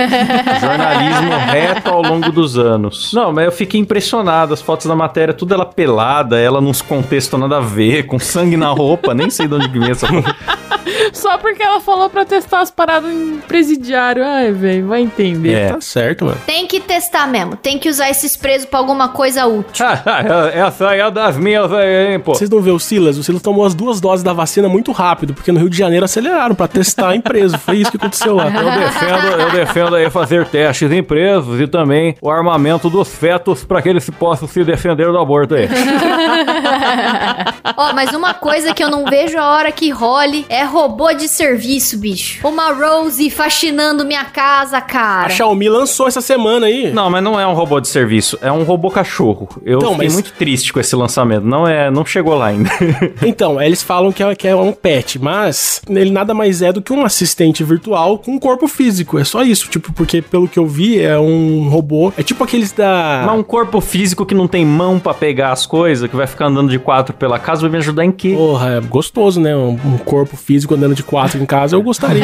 Jornalismo reto ao longo dos anos. Não, mas eu fiquei impressionado, as fotos da matéria, tudo ela pelada, ela nos contextos nada a ver, com sangue na roupa, nem sei de onde que vem essa coisa. Só porque ela falou pra testar as paradas em presidiário. Ai, velho, vai entender. É. Tá certo, mano. Tem que testar mesmo. Tem que usar esses presos pra alguma coisa útil. Essa aí é das minhas, hein, pô. Vocês não vê o Silas? O Silas tomou as duas doses da vacina muito rápido, porque no Rio de Janeiro aceleraram pra testar em preso. Foi isso que aconteceu lá. Eu defendo, eu defendo aí fazer testes em presos e também o armamento dos fetos pra que eles possam se defender do aborto aí. Ó, oh, mas uma coisa que eu não vejo a hora que role é robô de serviço, bicho. Uma Rose faxinando minha casa, cara. A Xiaomi lançou essa semana aí. Não, mas não é um robô de serviço. É um robô cachorro. Eu então, fiquei mas... muito triste com esse lançamento. Não é, não chegou lá ainda. Então, eles falam que é, que é um pet, mas ele nada mais é do que um assistente virtual com um corpo físico. É só isso. Tipo, porque pelo que eu vi, é um robô... É tipo aqueles da... Mas um corpo físico que não tem mão pra pegar as coisas, que vai ficar andando de quatro pela casa, vai me ajudar em quê? Porra, é gostoso, né? Um, um corpo físico físico andando de quatro em casa, eu gostaria.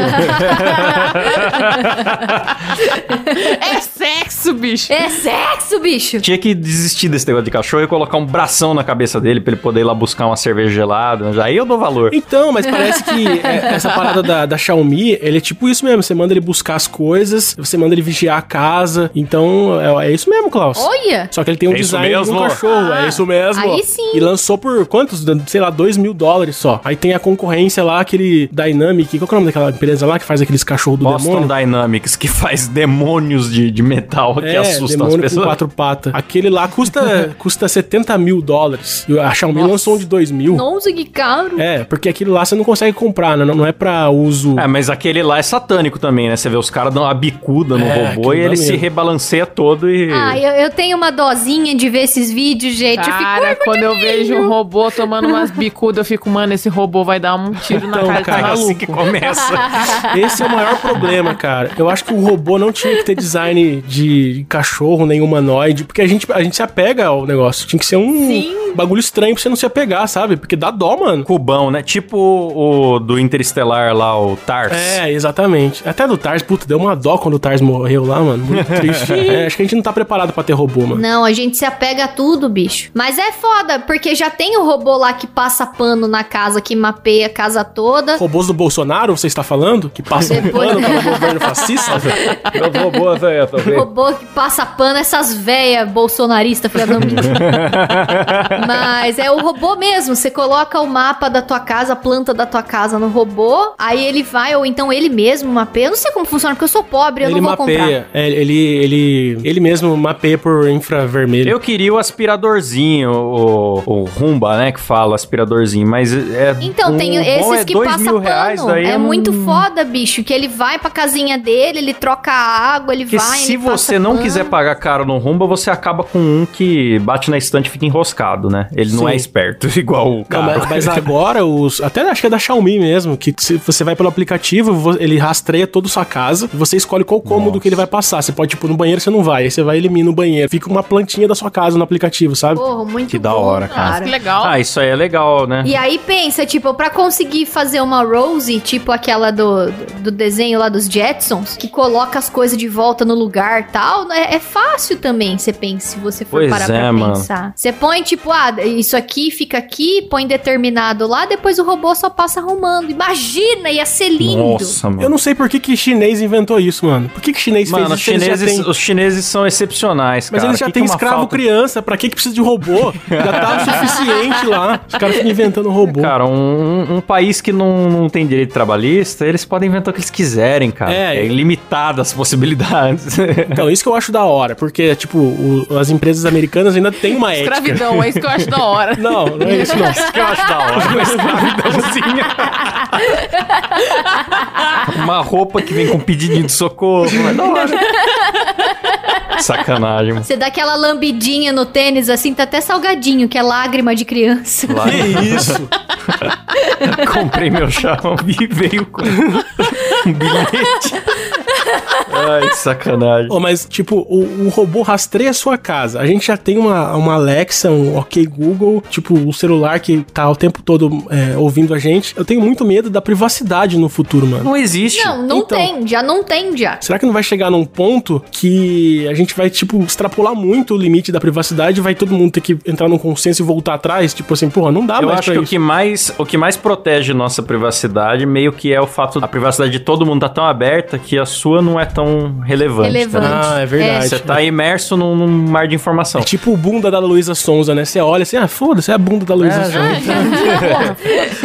É sexo, bicho. É sexo, bicho. Tinha que desistir desse negócio de cachorro e colocar um bração na cabeça dele pra ele poder ir lá buscar uma cerveja gelada. Aí eu dou valor. Então, mas parece que é, essa parada da, da Xiaomi, ele é tipo isso mesmo. Você manda ele buscar as coisas, você manda ele vigiar a casa. Então, é, é isso mesmo, Klaus. Olha! Só que ele tem um é design de um cachorro. Ah, é isso mesmo. Aí sim. E lançou por quantos? Sei lá, dois mil dólares só. Aí tem a concorrência lá, aquele Dynamic. Qual que é o nome daquela empresa lá que faz aqueles cachorros do Boston demônio? Boston Dynamics, que faz demônios de, de metal que é, assustam as pessoas. É, com quatro patas. Aquele lá custa, custa setenta mil dólares. E a Xiaomi Nossa. lançou um de dois mil. Nossa, que caro. É, porque aquilo lá você não consegue comprar, né? Não, não é pra uso... É, mas aquele lá é satânico também, né? Você vê os caras dão uma bicuda no é, robô e ele mesmo. se rebalanceia todo e... Ah, eu, eu tenho uma dozinha de ver esses vídeos, gente. Cara, eu fico, quando eu lindo. vejo um robô tomando umas bicudas, eu fico, mano, esse robô vai dar um tiro na então, cara, cara tá assim que começa. Esse é o maior problema, cara. Eu acho que o robô não tinha que ter design de cachorro, nem humanoide, porque a gente, a gente se apega ao negócio. Tinha que ser um Sim. bagulho estranho pra você não se apegar, sabe? Porque dá dó, mano. Cubão, né? Tipo o do Interestelar lá, o Tars. É, exatamente. Até do Tars, puta, deu uma dó quando o Tars morreu lá, mano. Muito triste. É, acho que a gente não tá preparado pra ter robô, mano. Não, a gente se apega a tudo, bicho. Mas é foda, porque já tem o robô lá que passa pano na casa, que mapeia a casa toda. Robôs do Bolsonaro, você está falando? Que passa Depois... pano para o governo fascista? Meu robô, véia, também. Robô que passa pano, essas véias bolsonaristas, filha da minha. Mas é o robô mesmo. Você coloca o mapa da tua casa, a planta da tua casa no robô, aí ele vai, ou então ele mesmo mapeia. Eu não sei como funciona, porque eu sou pobre, eu ele não vou mapeia. comprar. Ele, ele, ele, ele mesmo mapeia por infravermelho. Eu queria o aspiradorzinho, o, o Roomba, né, que fala aspiradorzinho, mas é... Então, um, tem esses é que passa reais, pano. É um... muito foda, bicho, que ele vai pra casinha dele, ele troca a água, ele que vai, se ele você não pano. quiser pagar caro no Roomba, você acaba com um que bate na estante e fica enroscado, né? Ele Sim. não é esperto, igual o cara. Mas, mas agora, os até acho que é da Xiaomi mesmo, que se você vai pelo aplicativo, ele rastreia toda a sua casa, você escolhe qual cômodo Nossa. que ele vai passar. Você pode, tipo, no banheiro você não vai, aí você vai e elimina o banheiro. Fica uma plantinha da sua casa no aplicativo, sabe? Porra, muito que bom, da hora, cara. cara. Que legal. Ah, isso aí é legal, né? E aí pensa, tipo, pra conseguir fazer uma Rose, tipo aquela do, do desenho lá dos Jetsons, que coloca as coisas de volta no lugar e tal, é, é fácil também, você pensa, se você for pois parar é, pra mano. pensar. Você põe, tipo, ah, isso aqui fica aqui, põe determinado lá, depois o robô só passa arrumando. Imagina, ia ser lindo. Nossa, mano. Eu não sei por que que chinês inventou isso, mano. Por que que chinês mano, fez isso? Mano, os chineses, os chineses são excepcionais, mas cara. Mas eles já têm escravo falta... criança, pra que que precisa de robô? Já tá o suficiente lá. Os caras ficam inventando robô. Cara, um, um país que não, não tem direito trabalhista, eles podem inventar o que eles quiserem, cara. É, é ilimitada as possibilidades. Então, isso que eu acho da hora, porque, tipo, o, as empresas americanas ainda têm uma ética. Escravidão, é isso que eu acho da hora. Não, não é isso não. Isso que eu acho da hora. Uma escravidãozinha. Uma roupa que vem com um pedidinho de socorro. Mas da hora. Sacanagem. Mano. Você dá aquela lambidinha no tênis, assim, tá até salgadinho, que é lágrima de criança. Que isso? Comprei meu Xiaomi e veio com um bilhete. Ai, que sacanagem. Oh, mas, tipo, o, o robô rastreia a sua casa. A gente já tem uma, uma Alexa, um Ok Google, tipo, o um celular que tá o tempo todo é, ouvindo a gente. Eu tenho muito medo da privacidade no futuro, mano. Não existe. Não, não então, tem. Já não tem, já. Será que não vai chegar num ponto que a gente vai, tipo, extrapolar muito o limite da privacidade e vai todo mundo ter que entrar num consenso e voltar atrás? Tipo assim, porra, não dá Eu mais Eu acho que isso. O que mais, o que mais protege nossa privacidade meio que é o fato da privacidade de todo mundo tá tão aberta que a sua não é tão relevante. Relevante. Tá? Ah, é verdade. Você é. tá imerso num, num mar de informação. É tipo o bunda da Luísa Sonza, né? Você olha assim, ah, foda-se, é a bunda da Luísa é, Sonza.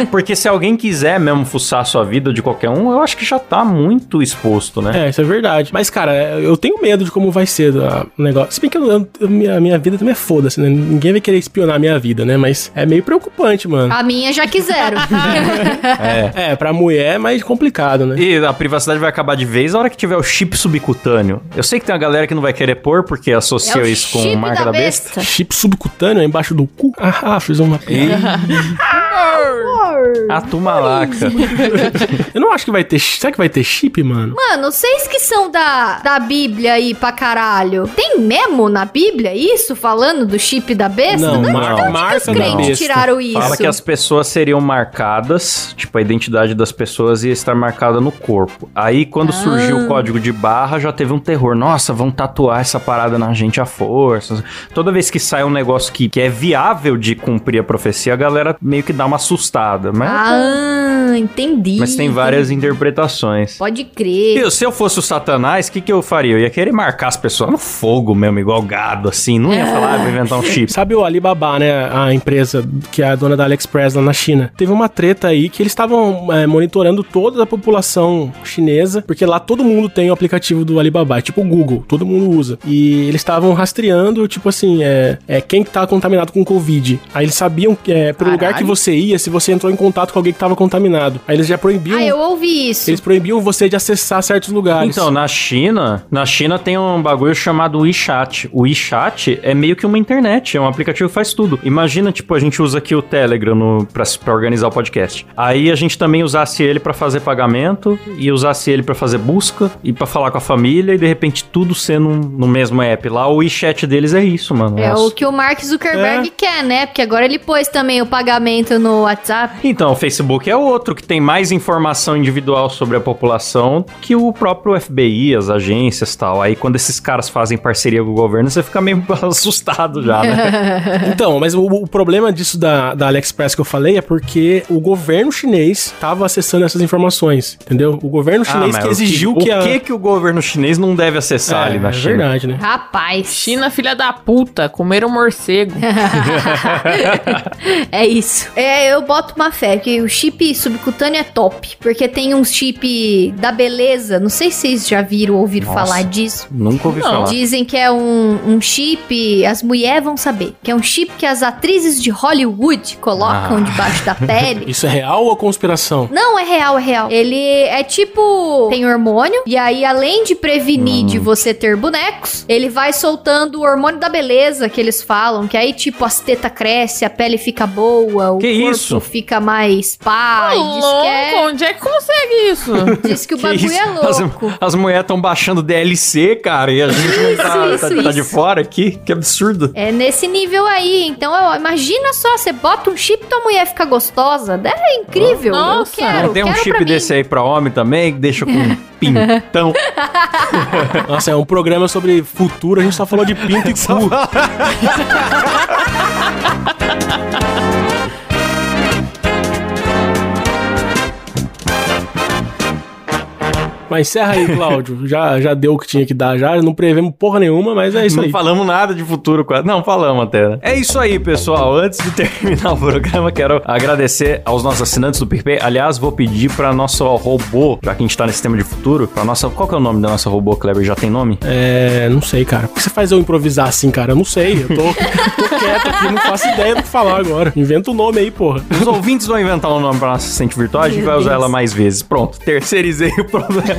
É. Porque se alguém quiser mesmo fuçar a sua vida de qualquer um, eu acho que já tá muito exposto, né? É, isso é verdade. Mas, cara, eu tenho medo de como vai ser o negócio. Se bem que eu, eu, eu, minha, minha vida também é foda-se, né? Ninguém vai querer espionar a minha vida, né? Mas é meio preocupante, mano. A minha já quiseram. é. é, pra mulher é mais complicado, né? E a privacidade vai acabar de vez a hora que tiver tiver o chip subcutâneo? Eu sei que tem uma galera que não vai querer pôr, porque associa é isso com marca da, da besta. besta. Chip subcutâneo é embaixo do cu? Ah, fiz uma piada. A tumalaca. Eu não acho que vai ter... Será que vai ter chip, mano? Mano, vocês que são da, da Bíblia aí pra caralho, tem mesmo na Bíblia isso? Falando do chip da besta? Não, não, mar- não. Marca os crentes tiraram isso. Fala que as pessoas seriam marcadas, tipo, a identidade das pessoas ia estar marcada no corpo. Aí, quando ah. surgiu o código de barra, já teve um terror. Nossa, vão tatuar essa parada na gente à força. Toda vez que sai um negócio que, que é viável de cumprir a profecia, a galera meio que dá uma assustada. Mas, ah, entendi. Mas tem várias interpretações. Pode crer. Eu, se eu fosse o Satanás, o que, que eu faria? Eu ia querer marcar as pessoas no fogo mesmo, igual gado, assim. Não ia ah. falar, ah, vou inventar um chip. Sabe o Alibaba, né? A empresa que é a dona da AliExpress lá na China. Teve uma treta aí que eles estavam é, monitorando toda a população chinesa, porque lá todo mundo tem o aplicativo do Alibaba, é tipo o Google, todo mundo usa. E eles estavam rastreando, tipo assim, é, é, quem que tá contaminado com Covid. Aí eles sabiam que, é, pro Caralho. lugar que você ia, se você entrou em contato com alguém que tava contaminado. Aí eles já proibiam... Ah, eu ouvi isso. Eles proibiam você de acessar certos lugares. Então, na China, na China tem um bagulho chamado WeChat. O WeChat é meio que uma internet, é um aplicativo que faz tudo. Imagina, tipo, a gente usa aqui o Telegram no, pra, pra organizar o podcast. Aí a gente também usasse ele pra fazer pagamento e usasse ele pra fazer busca e pra falar com a família e de repente tudo sendo no mesmo app. Lá o WeChat deles é isso, mano. É Nossa. o que o Mark Zuckerberg é. quer, né? Porque agora ele pôs também o pagamento no WhatsApp. Então, o Facebook é outro que tem mais informação individual sobre a população que o próprio F B I, as agências e tal. Aí quando esses caras fazem parceria com o governo, você fica meio assustado já, né? Então, mas o, o problema disso da, da AliExpress que eu falei é porque o governo chinês estava acessando essas informações, entendeu? O governo chinês ah, que exigiu o que, que a... O que que o governo chinês não deve acessar é, ali na China? É verdade, né? Rapaz. China, filha da puta, comeram um morcego. É isso. É, eu boto uma fé, que o chip subcutâneo é top, porque tem um chip da beleza, não sei se vocês já viram ou ouviram Nossa, falar disso. Nunca ouvi não. falar. Dizem que é um, um chip, as mulheres vão saber, que é um chip que as atrizes de Hollywood colocam ah. debaixo da pele. Isso é real ou conspiração? Não, é real, é real. Ele é tipo... Tem hormônio, e aí além de prevenir hum. de você ter bonecos, ele vai soltando o hormônio da beleza que eles falam, que aí tipo as tetas crescem, a pele fica boa, o que corpo isso? fica mais pá. É louco, que é... onde é que consegue isso? Diz que o que bagulho isso? é louco. As, as mulheres estão baixando D L C, cara, e a gente isso, não tá, isso, tá, isso. tá de fora aqui, que absurdo. É nesse nível aí, então ó, imagina só, você bota um chip e tua mulher fica gostosa, é incrível. Nossa, eu quero, tem um quero chip desse aí pra homem também, que deixa com pintão. Nossa, é um programa sobre futuro, a gente só falou de pinto e cu. Mas encerra aí, Cláudio. Já, já deu o que tinha que dar, já. Não prevemos porra nenhuma, mas é isso não aí. Não falamos nada de futuro quase. Não, falamos até, né? É isso aí, pessoal. Antes de terminar o programa, quero agradecer aos nossos assinantes do PicPay. Aliás, vou pedir pra nosso robô, já que a gente tá nesse tema de futuro, pra nossa... Qual que é o nome da nossa robô, Kleber? Já tem nome? É... Não sei, cara. Por que você faz eu improvisar assim, cara? Eu não sei. Eu tô, tô quieto aqui, não faço ideia do que falar agora. Inventa o um nome aí, porra. Os ouvintes vão inventar um nome pra nossa assistente virtual, a gente vai usar ela mais vezes. Pronto, terceirizei o problema.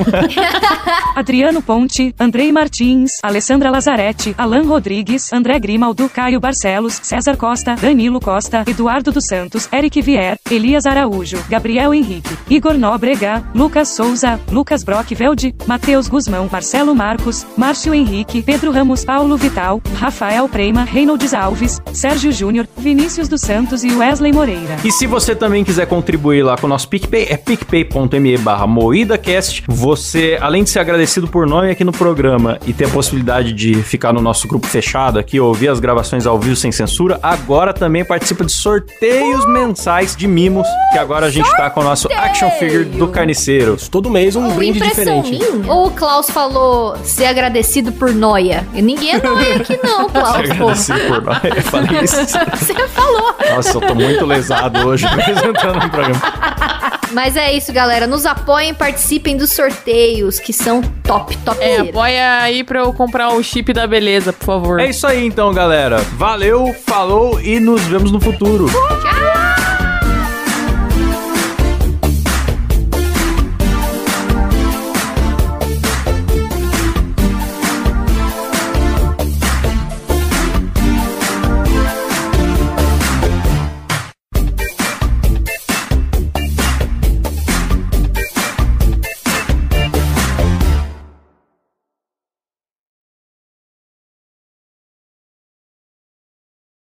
Adriano Ponte, Andrei Martins, Alessandra Lazarete, Alan Rodrigues, André Grimaldo, Caio Barcelos, César Costa, Danilo Costa, Eduardo dos Santos, Eric Vier, Elias Araújo, Gabriel Henrique, Igor Nóbrega, Lucas Souza, Lucas Brockveld, Matheus Guzmão, Marcelo Marcos, Márcio Henrique, Pedro Ramos, Paulo Vital, Rafael Prema, Reynolds Alves, Sérgio Júnior, Vinícius dos Santos e Wesley Moreira. E se você também quiser contribuir lá com o nosso PicPay, é picpay.me barra MoídaCast. Você, além de ser agradecido por nome aqui no programa e ter a possibilidade de ficar no nosso grupo fechado aqui, ouvir as gravações ao vivo sem censura, agora também participa de sorteios uh! mensais de mimos, que agora a gente Sorteio! tá com o nosso action figure do carniceiro. Todo mês um oh, brinde diferente. Minha. Ou o Klaus falou ser agradecido por noia. E ninguém é noia aqui não, Klaus. Ser agradecido por noia, eu falei isso. Você falou. Nossa, eu tô muito lesado hoje apresentando o programa. Mas é isso, galera. Nos apoiem, participem dos sorteios, que são top, top. É, apoia aí pra eu comprar o chip da beleza, por favor. É isso aí, então, galera. Valeu, falou e nos vemos no futuro. Tchau!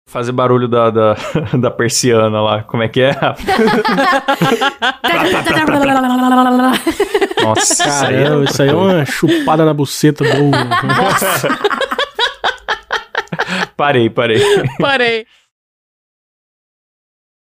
Fazer barulho da, da, da persiana lá. Como é que é? Nossa, caramba, isso aí é uma chupada na buceta do... Nossa. Parei, parei. Parei.